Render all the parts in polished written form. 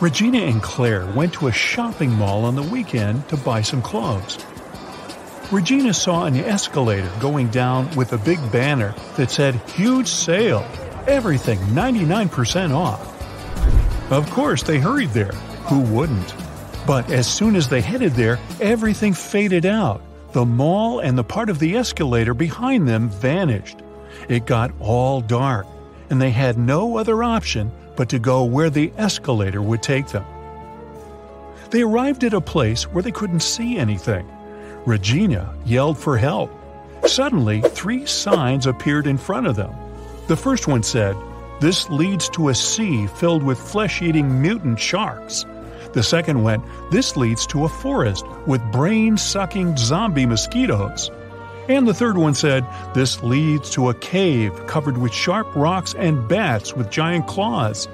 Regina and Claire went to a shopping mall on the weekend to buy some clothes. Regina saw an escalator going down with a big banner that said, "Huge sale! Everything 99% off!" Of course, they hurried there. Who wouldn't? But as soon as they headed there, everything faded out. The mall and the part of the escalator behind them vanished. It got all dark, and they had no other option but to go where the escalator would take them. They arrived at a place where they couldn't see anything. Regina yelled for help. Suddenly, three signs appeared in front of them. The first one said, "This leads to a sea filled with flesh-eating mutant sharks." The second went, "This leads to a forest with brain-sucking zombie mosquitoes." And the third one said, "This leads to a cave covered with sharp rocks and bats with giant claws."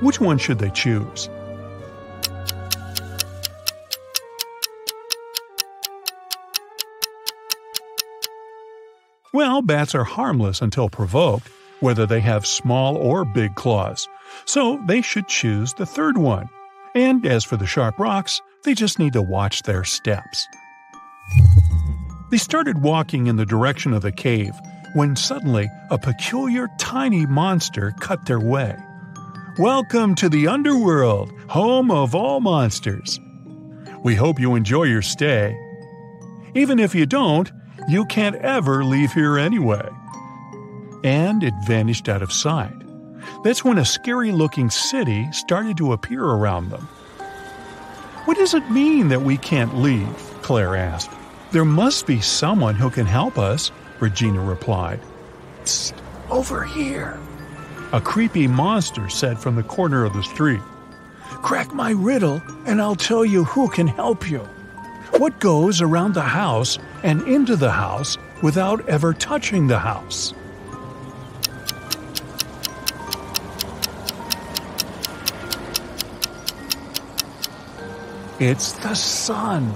Which one should they choose? Well, bats are harmless until provoked, whether they have small or big claws, so they should choose the third one. And as for the sharp rocks, they just need to watch their steps. They started walking in the direction of the cave when suddenly a peculiar tiny monster cut their way. Welcome to the underworld, home of all monsters. We hope you enjoy your stay. Even if you don't, you can't ever leave here anyway. And it vanished out of sight. That's when a scary-looking city started to appear around them. "What does it mean that we can't leave?" Claire asked. "There must be someone who can help us," Regina replied. "Psst, over here," a creepy monster said from the corner of the street. "Crack my riddle and I'll tell you who can help you. What goes around the house and into the house without ever touching the house?" "It's the sun.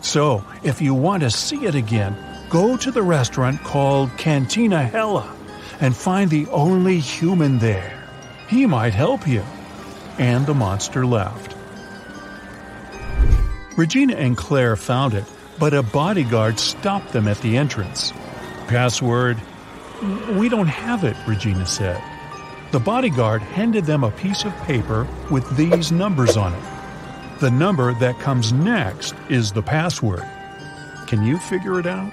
So, if you want to see it again, go to the restaurant called Cantina Hella and find the only human there. He might help you." And the monster left. Regina and Claire found it, but a bodyguard stopped them at the entrance. "Password?" "We don't have it," Regina said. The bodyguard handed them a piece of paper with these numbers on it. The number that comes next is the password. Can you figure it out?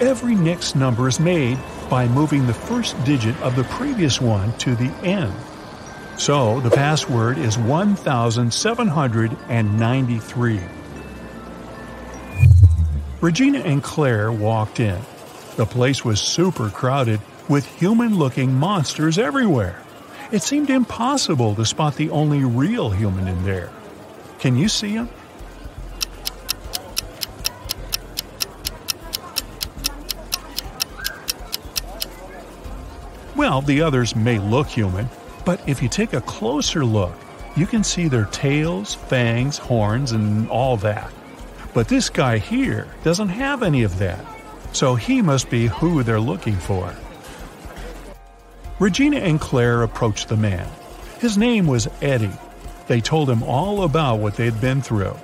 Every next number is made by moving the first digit of the previous one to the end. So the password is 1793. Regina and Claire walked in. The place was super crowded, with human-looking monsters everywhere. It seemed impossible to spot the only real human in there. Can you see him? Well, the others may look human, but if you take a closer look, you can see their tails, fangs, horns, and all that. But this guy here doesn't have any of that. So he must be who they're looking for. Regina and Claire approached the man. His name was Eddie. They told him all about what they'd been through.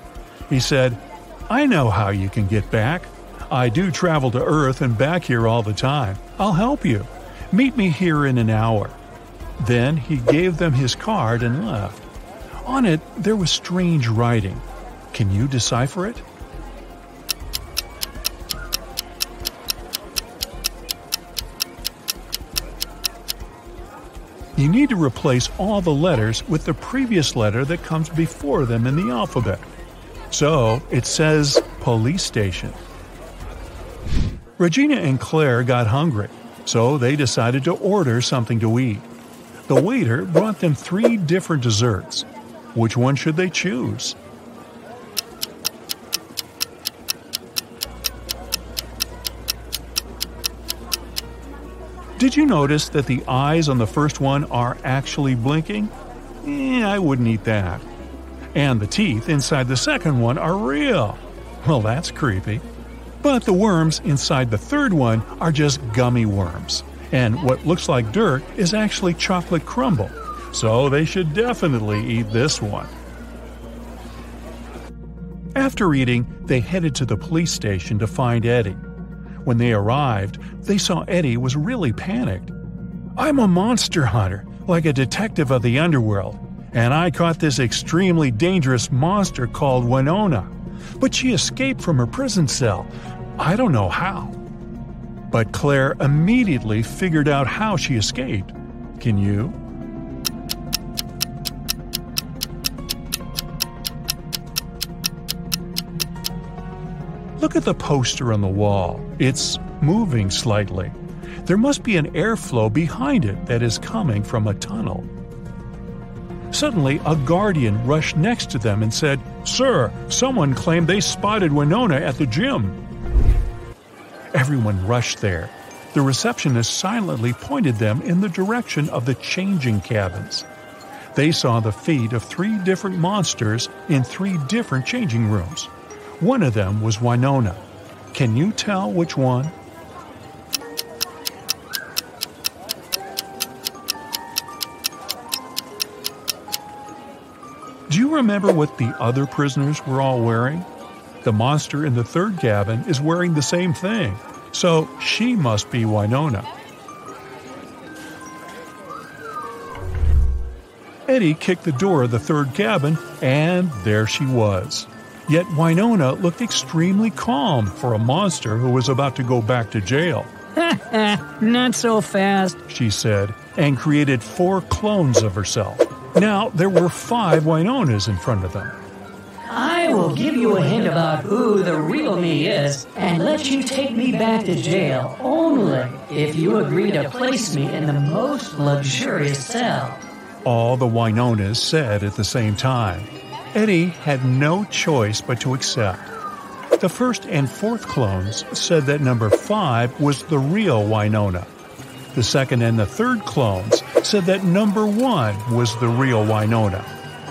He said, "I know how you can get back. I do travel to Earth and back here all the time. I'll help you. Meet me here in an hour." Then he gave them his card and left. On it, there was strange writing. Can you decipher it? You need to replace all the letters with the previous letter that comes before them in the alphabet. So it says police station. Regina and Claire got hungry, so they decided to order something to eat. The waiter brought them three different desserts. Which one should they choose? Did you notice that the eyes on the first one are actually blinking? I wouldn't eat that. And the teeth inside the second one are real. Well, that's creepy. But the worms inside the third one are just gummy worms. And what looks like dirt is actually chocolate crumble. So they should definitely eat this one. After eating, they headed to the police station to find Eddie. When they arrived, they saw Eddie was really panicked. "I'm a monster hunter, like a detective of the underworld, and I caught this extremely dangerous monster called Winona. But she escaped from her prison cell. I don't know how." But Claire immediately figured out how she escaped. Can you? Look at the poster on the wall. It's moving slightly. There must be an airflow behind it that is coming from a tunnel. Suddenly, a guardian rushed next to them and said, "Sir, someone claimed they spotted Winona at the gym." Everyone rushed there. The receptionist silently pointed them in the direction of the changing cabins. They saw the feet of three different monsters in three different changing rooms. One of them was Winona. Can you tell which one? Do you remember what the other prisoners were all wearing? The monster in the third cabin is wearing the same thing, so she must be Winona. Eddie kicked the door of the third cabin, and there she was. Yet Winona looked extremely calm for a monster who was about to go back to jail. "Not so fast," she said, and created 4 clones of herself. Now, there were 5 Winonas in front of them. "I will give you a hint about who the real me is and let you take me back to jail only if you agree to place me in the most luxurious cell." All the Winonas said at the same time. Eddie had no choice but to accept. The first and fourth clones said that number 5 was the real Winona. The second and the third clones said that number 1 was the real Winona.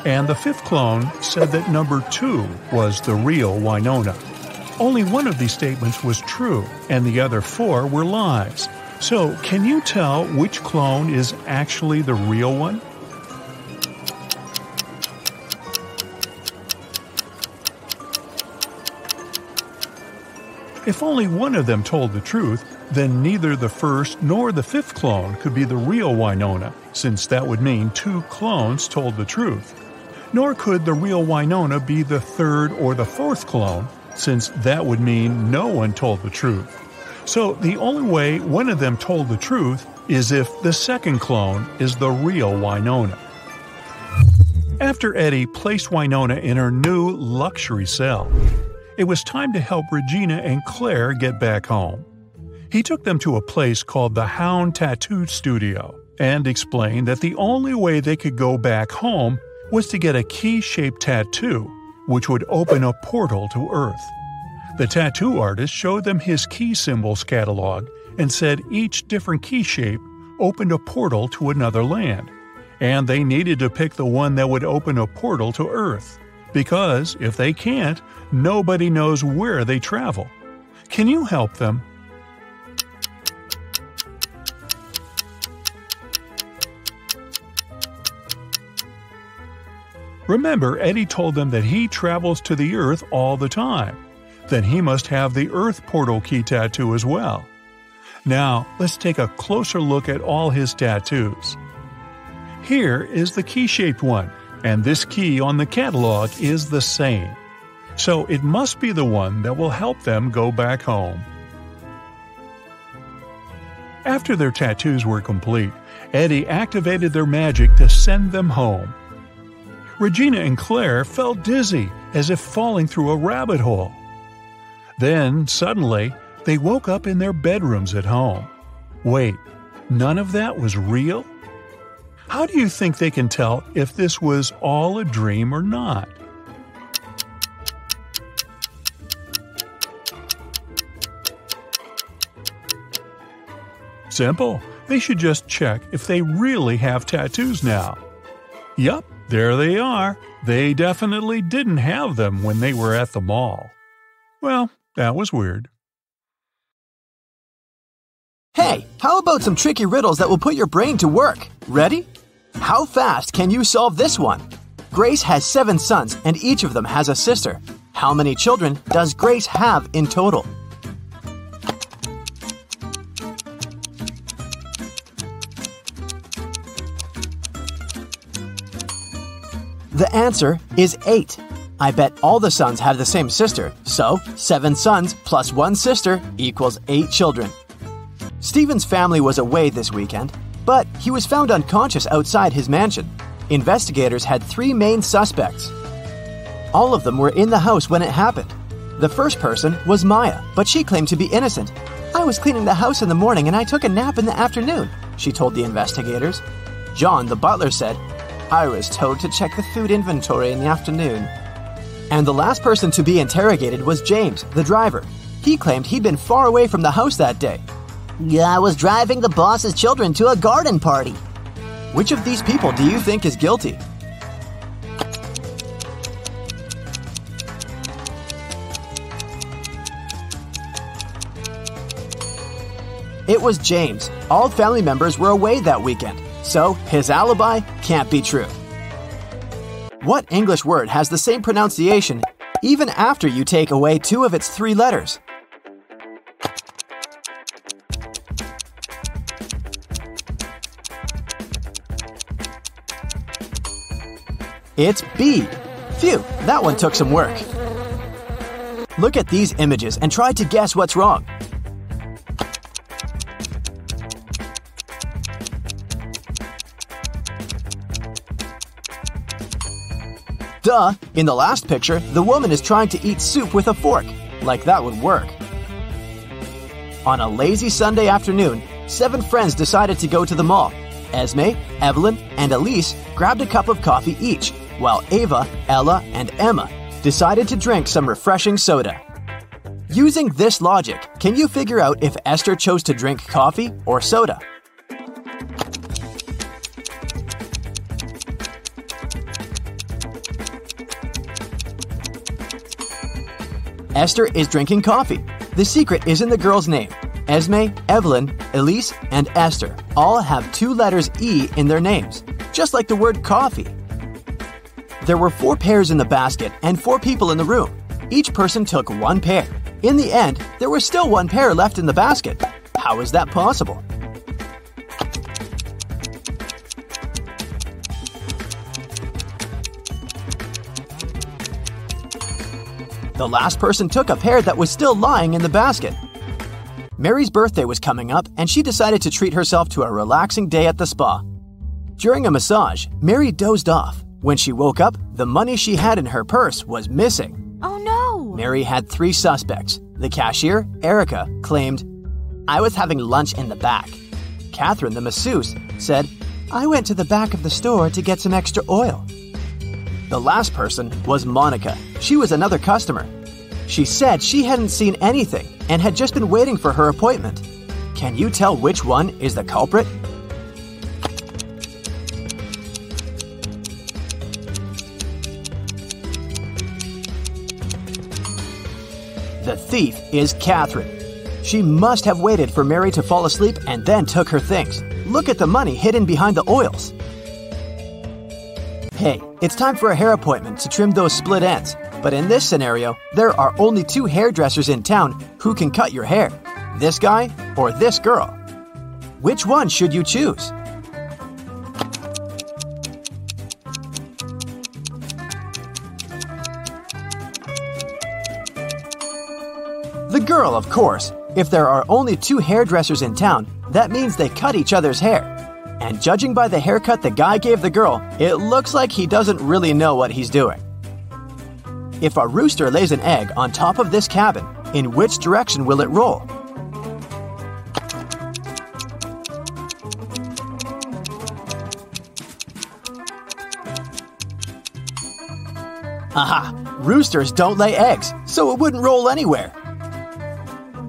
And the fifth clone said that number 2 was the real Winona. Only one of these statements was true, and the other 4 were lies. So, can you tell which clone is actually the real one? If only one of them told the truth, then neither the first nor the fifth clone could be the real Winona, since that would mean 2 clones told the truth. Nor could the real Winona be the third or the fourth clone, since that would mean no one told the truth. So the only way one of them told the truth is if the second clone is the real Winona. After Eddie placed Winona in her new luxury cell, it was time to help Regina and Claire get back home. He took them to a place called the Hound Tattoo Studio and explained that the only way they could go back home was to get a key-shaped tattoo, which would open a portal to Earth. The tattoo artist showed them his key symbols catalog and said each different key shape opened a portal to another land, and they needed to pick the one that would open a portal to Earth, because if they can't, nobody knows where they travel. Can you help them? Remember, Eddie told them that he travels to the Earth all the time. Then he must have the Earth portal key tattoo as well. Now, let's take a closer look at all his tattoos. Here is the key-shaped one, and this key on the catalog is the same. So it must be the one that will help them go back home. After their tattoos were complete, Eddie activated their magic to send them home. Regina and Claire felt dizzy, as if falling through a rabbit hole. Then, suddenly, they woke up in their bedrooms at home. Wait, none of that was real? How do you think they can tell if this was all a dream or not? Simple. They should just check if they really have tattoos now. Yup. There they are. They definitely didn't have them when they were at the mall. Well, that was weird. Hey, how about some tricky riddles that will put your brain to work? Ready? How fast can you solve this one? Grace has 7 sons and each of them has a sister. How many children does Grace have in total? The answer is 8. I bet all the sons have the same sister, so 7 sons plus 1 sister equals 8 children. Stephen's family was away this weekend, but he was found unconscious outside his mansion. Investigators had 3 main suspects. All of them were in the house when it happened. The first person was Maya, but she claimed to be innocent. "I was cleaning the house in the morning and I took a nap in the afternoon," she told the investigators. John, the butler, said, "I was told to check the food inventory in the afternoon." And the last person to be interrogated was James, the driver. He claimed he'd been far away from the house that day. "I was driving the boss's children to a garden party." Which of these people do you think is guilty? It was James. All family members were away that weekend, so his alibi can't be true. What English word has the same pronunciation even after you take away 2 of its 3 letters? It's B. Phew, that one took some work. Look at these images and try to guess what's wrong. Duh, in the last picture, the woman is trying to eat soup with a fork, like that would work. On a lazy Sunday afternoon, 7 friends decided to go to the mall. Esme, Evelyn, and Elise grabbed a cup of coffee each, while Ava, Ella, and Emma decided to drink some refreshing soda. Using this logic, can you figure out if Esther chose to drink coffee or soda? Esther is drinking coffee. The secret is in the girl's name. Esme, Evelyn, Elise, and Esther all have 2 letters E in their names, just like the word coffee. There were 4 pears in the basket and 4 people in the room. Each person took 1 pear. In the end, there was still 1 pear left in the basket. How is that possible? The last person took a pear that was still lying in the basket. Mary's birthday was coming up, and she decided to treat herself to a relaxing day at the spa. During a massage, Mary dozed off. When she woke up, the money she had in her purse was missing. Oh no! Mary had 3 suspects. The cashier, Erica, claimed, "I was having lunch in the back." Catherine, the masseuse, said, "I went to the back of the store to get some extra oil." The last person was Monica. She was another customer. She said she hadn't seen anything and had just been waiting for her appointment. Can you tell which one is the culprit? The thief is Catherine. She must have waited for Mary to fall asleep and then took her things. Look at the money hidden behind the oils. Hey, it's time for a hair appointment to trim those split ends. But in this scenario, there are only 2 hairdressers in town who can cut your hair. This guy or this girl. Which one should you choose? The girl, of course. If there are only 2 hairdressers in town, that means they cut each other's hair. And judging by the haircut the guy gave the girl, it looks like he doesn't really know what he's doing. If a rooster lays an egg on top of this cabin, in which direction will it roll? Aha! Roosters don't lay eggs, so it wouldn't roll anywhere.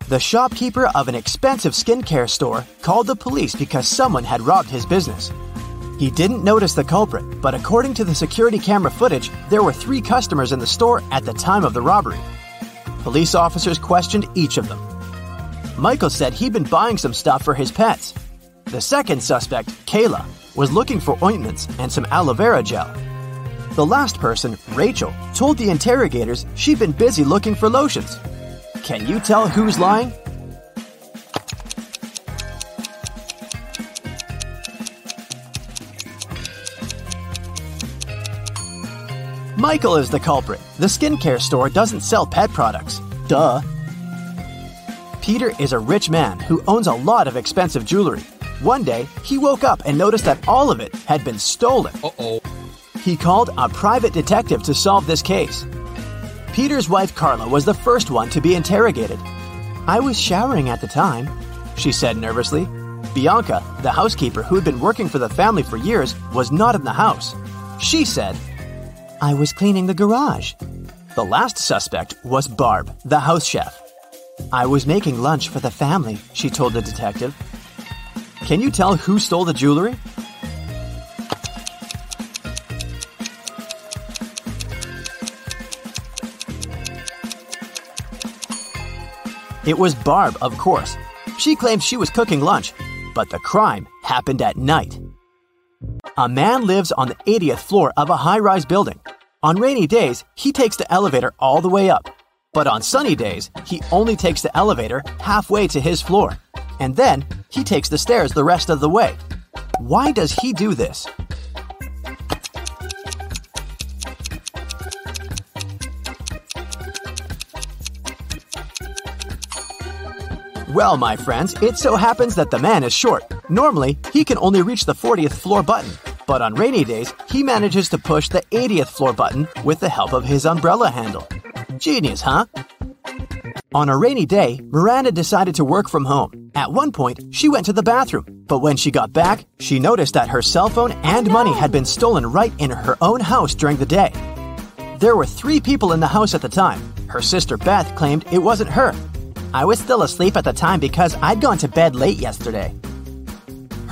The shopkeeper of an expensive skincare store called the police because someone had robbed his business. He didn't notice the culprit, but according to the security camera footage, there were 3 customers in the store at the time of the robbery. Police officers questioned each of them. Michael said he'd been buying some stuff for his pets. The second suspect, Kayla, was looking for ointments and some aloe vera gel. The last person, Rachel, told the interrogators she'd been busy looking for lotions. Can you tell who's lying? Michael is the culprit. The skincare store doesn't sell pet products. Duh. Peter is a rich man who owns a lot of expensive jewelry. One day, he woke up and noticed that all of it had been stolen. Uh-oh. He called a private detective to solve this case. Peter's wife Carla was the first one to be interrogated. "I was showering at the time," she said nervously. Bianca, the housekeeper who had been working for the family for years, was not in the house. She said, "I was cleaning the garage." The last suspect was Barb, the house chef. "I was making lunch for the family," she told the detective. Can you tell who stole the jewelry? It was Barb, of course. She claimed she was cooking lunch, but the crime happened at night. A man lives on the 80th floor of a high-rise building. On rainy days, he takes the elevator all the way up. But on sunny days, he only takes the elevator halfway to his floor. And then, he takes the stairs the rest of the way. Why does he do this? Well, my friends, it so happens that the man is short. Normally, he can only reach the 40th floor button. But on rainy days, he manages to push the 80th floor button with the help of his umbrella handle. Genius, huh? On a rainy day, Miranda decided to work from home. At one point, she went to the bathroom. But when she got back, she noticed that her cell phone and money had been stolen right in her own house during the day. There were 3 people in the house at the time. Her sister Beth claimed it wasn't her. "I was still asleep at the time because I'd gone to bed late yesterday."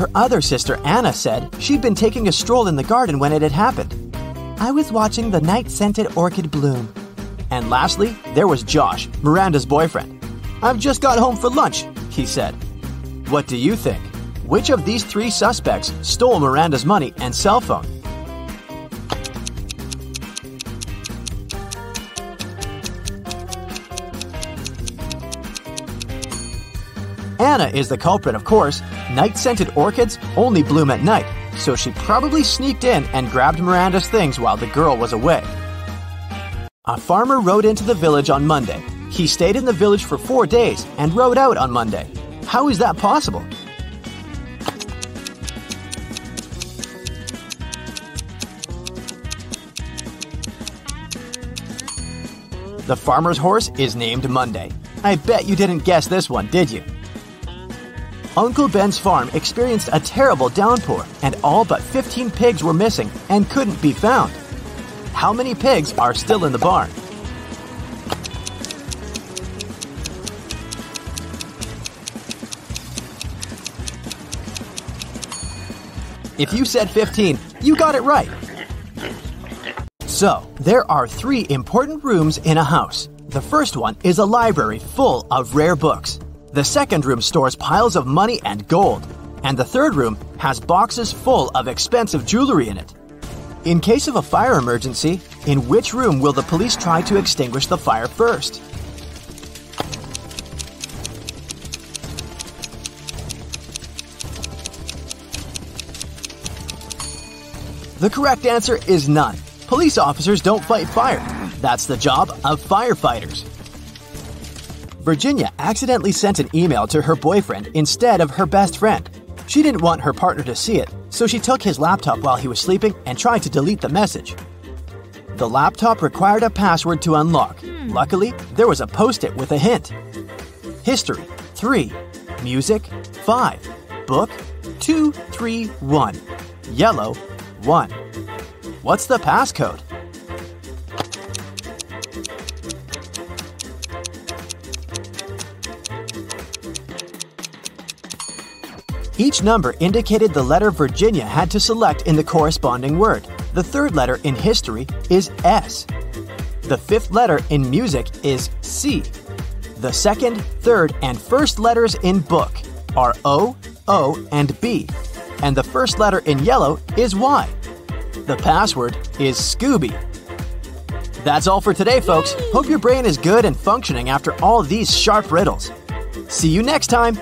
Her other sister, Anna, said she'd been taking a stroll in the garden when it had happened. "I was watching the night-scented orchid bloom." And lastly, there was Josh, Miranda's boyfriend. "I've just got home for lunch," he said. What do you think? Which of these 3 suspects stole Miranda's money and cell phone? Anna is the culprit, of course. Night-scented orchids only bloom at night, so she probably sneaked in and grabbed Miranda's things while the girl was away. A farmer rode into the village on Monday. He stayed in the village for 4 days and rode out on Monday. How is that possible? The farmer's horse is named Monday. I bet you didn't guess this one, did you? Uncle Ben's farm experienced a terrible downpour, and all but 15 pigs were missing and couldn't be found. How many pigs are still in the barn? If you said 15, you got it right. So, there are 3 important rooms in a house. The first one is a library full of rare books. The second room stores piles of money and gold, and the third room has boxes full of expensive jewelry in it. In case of a fire emergency, in which room will the police try to extinguish the fire first? The correct answer is none. Police officers don't fight fire. That's the job of firefighters. Virginia accidentally sent an email to her boyfriend instead of her best friend. She didn't want her partner to see it, so she took his laptop while he was sleeping and tried to delete the message. The laptop required a password to unlock. Luckily, there was a post-it with a hint. History, 3. Music, 5. Book, 2, 3, 1. Yellow, 1. What's the passcode? Each number indicated the letter Virginia had to select in the corresponding word. The third letter in history is S. The fifth letter in music is C. The second, third, and first letters in book are O, O, and B, and the first letter in yellow is Y. The password is Scooby. That's all for today, folks. Hope your brain is good and functioning after all these sharp riddles. See you next time!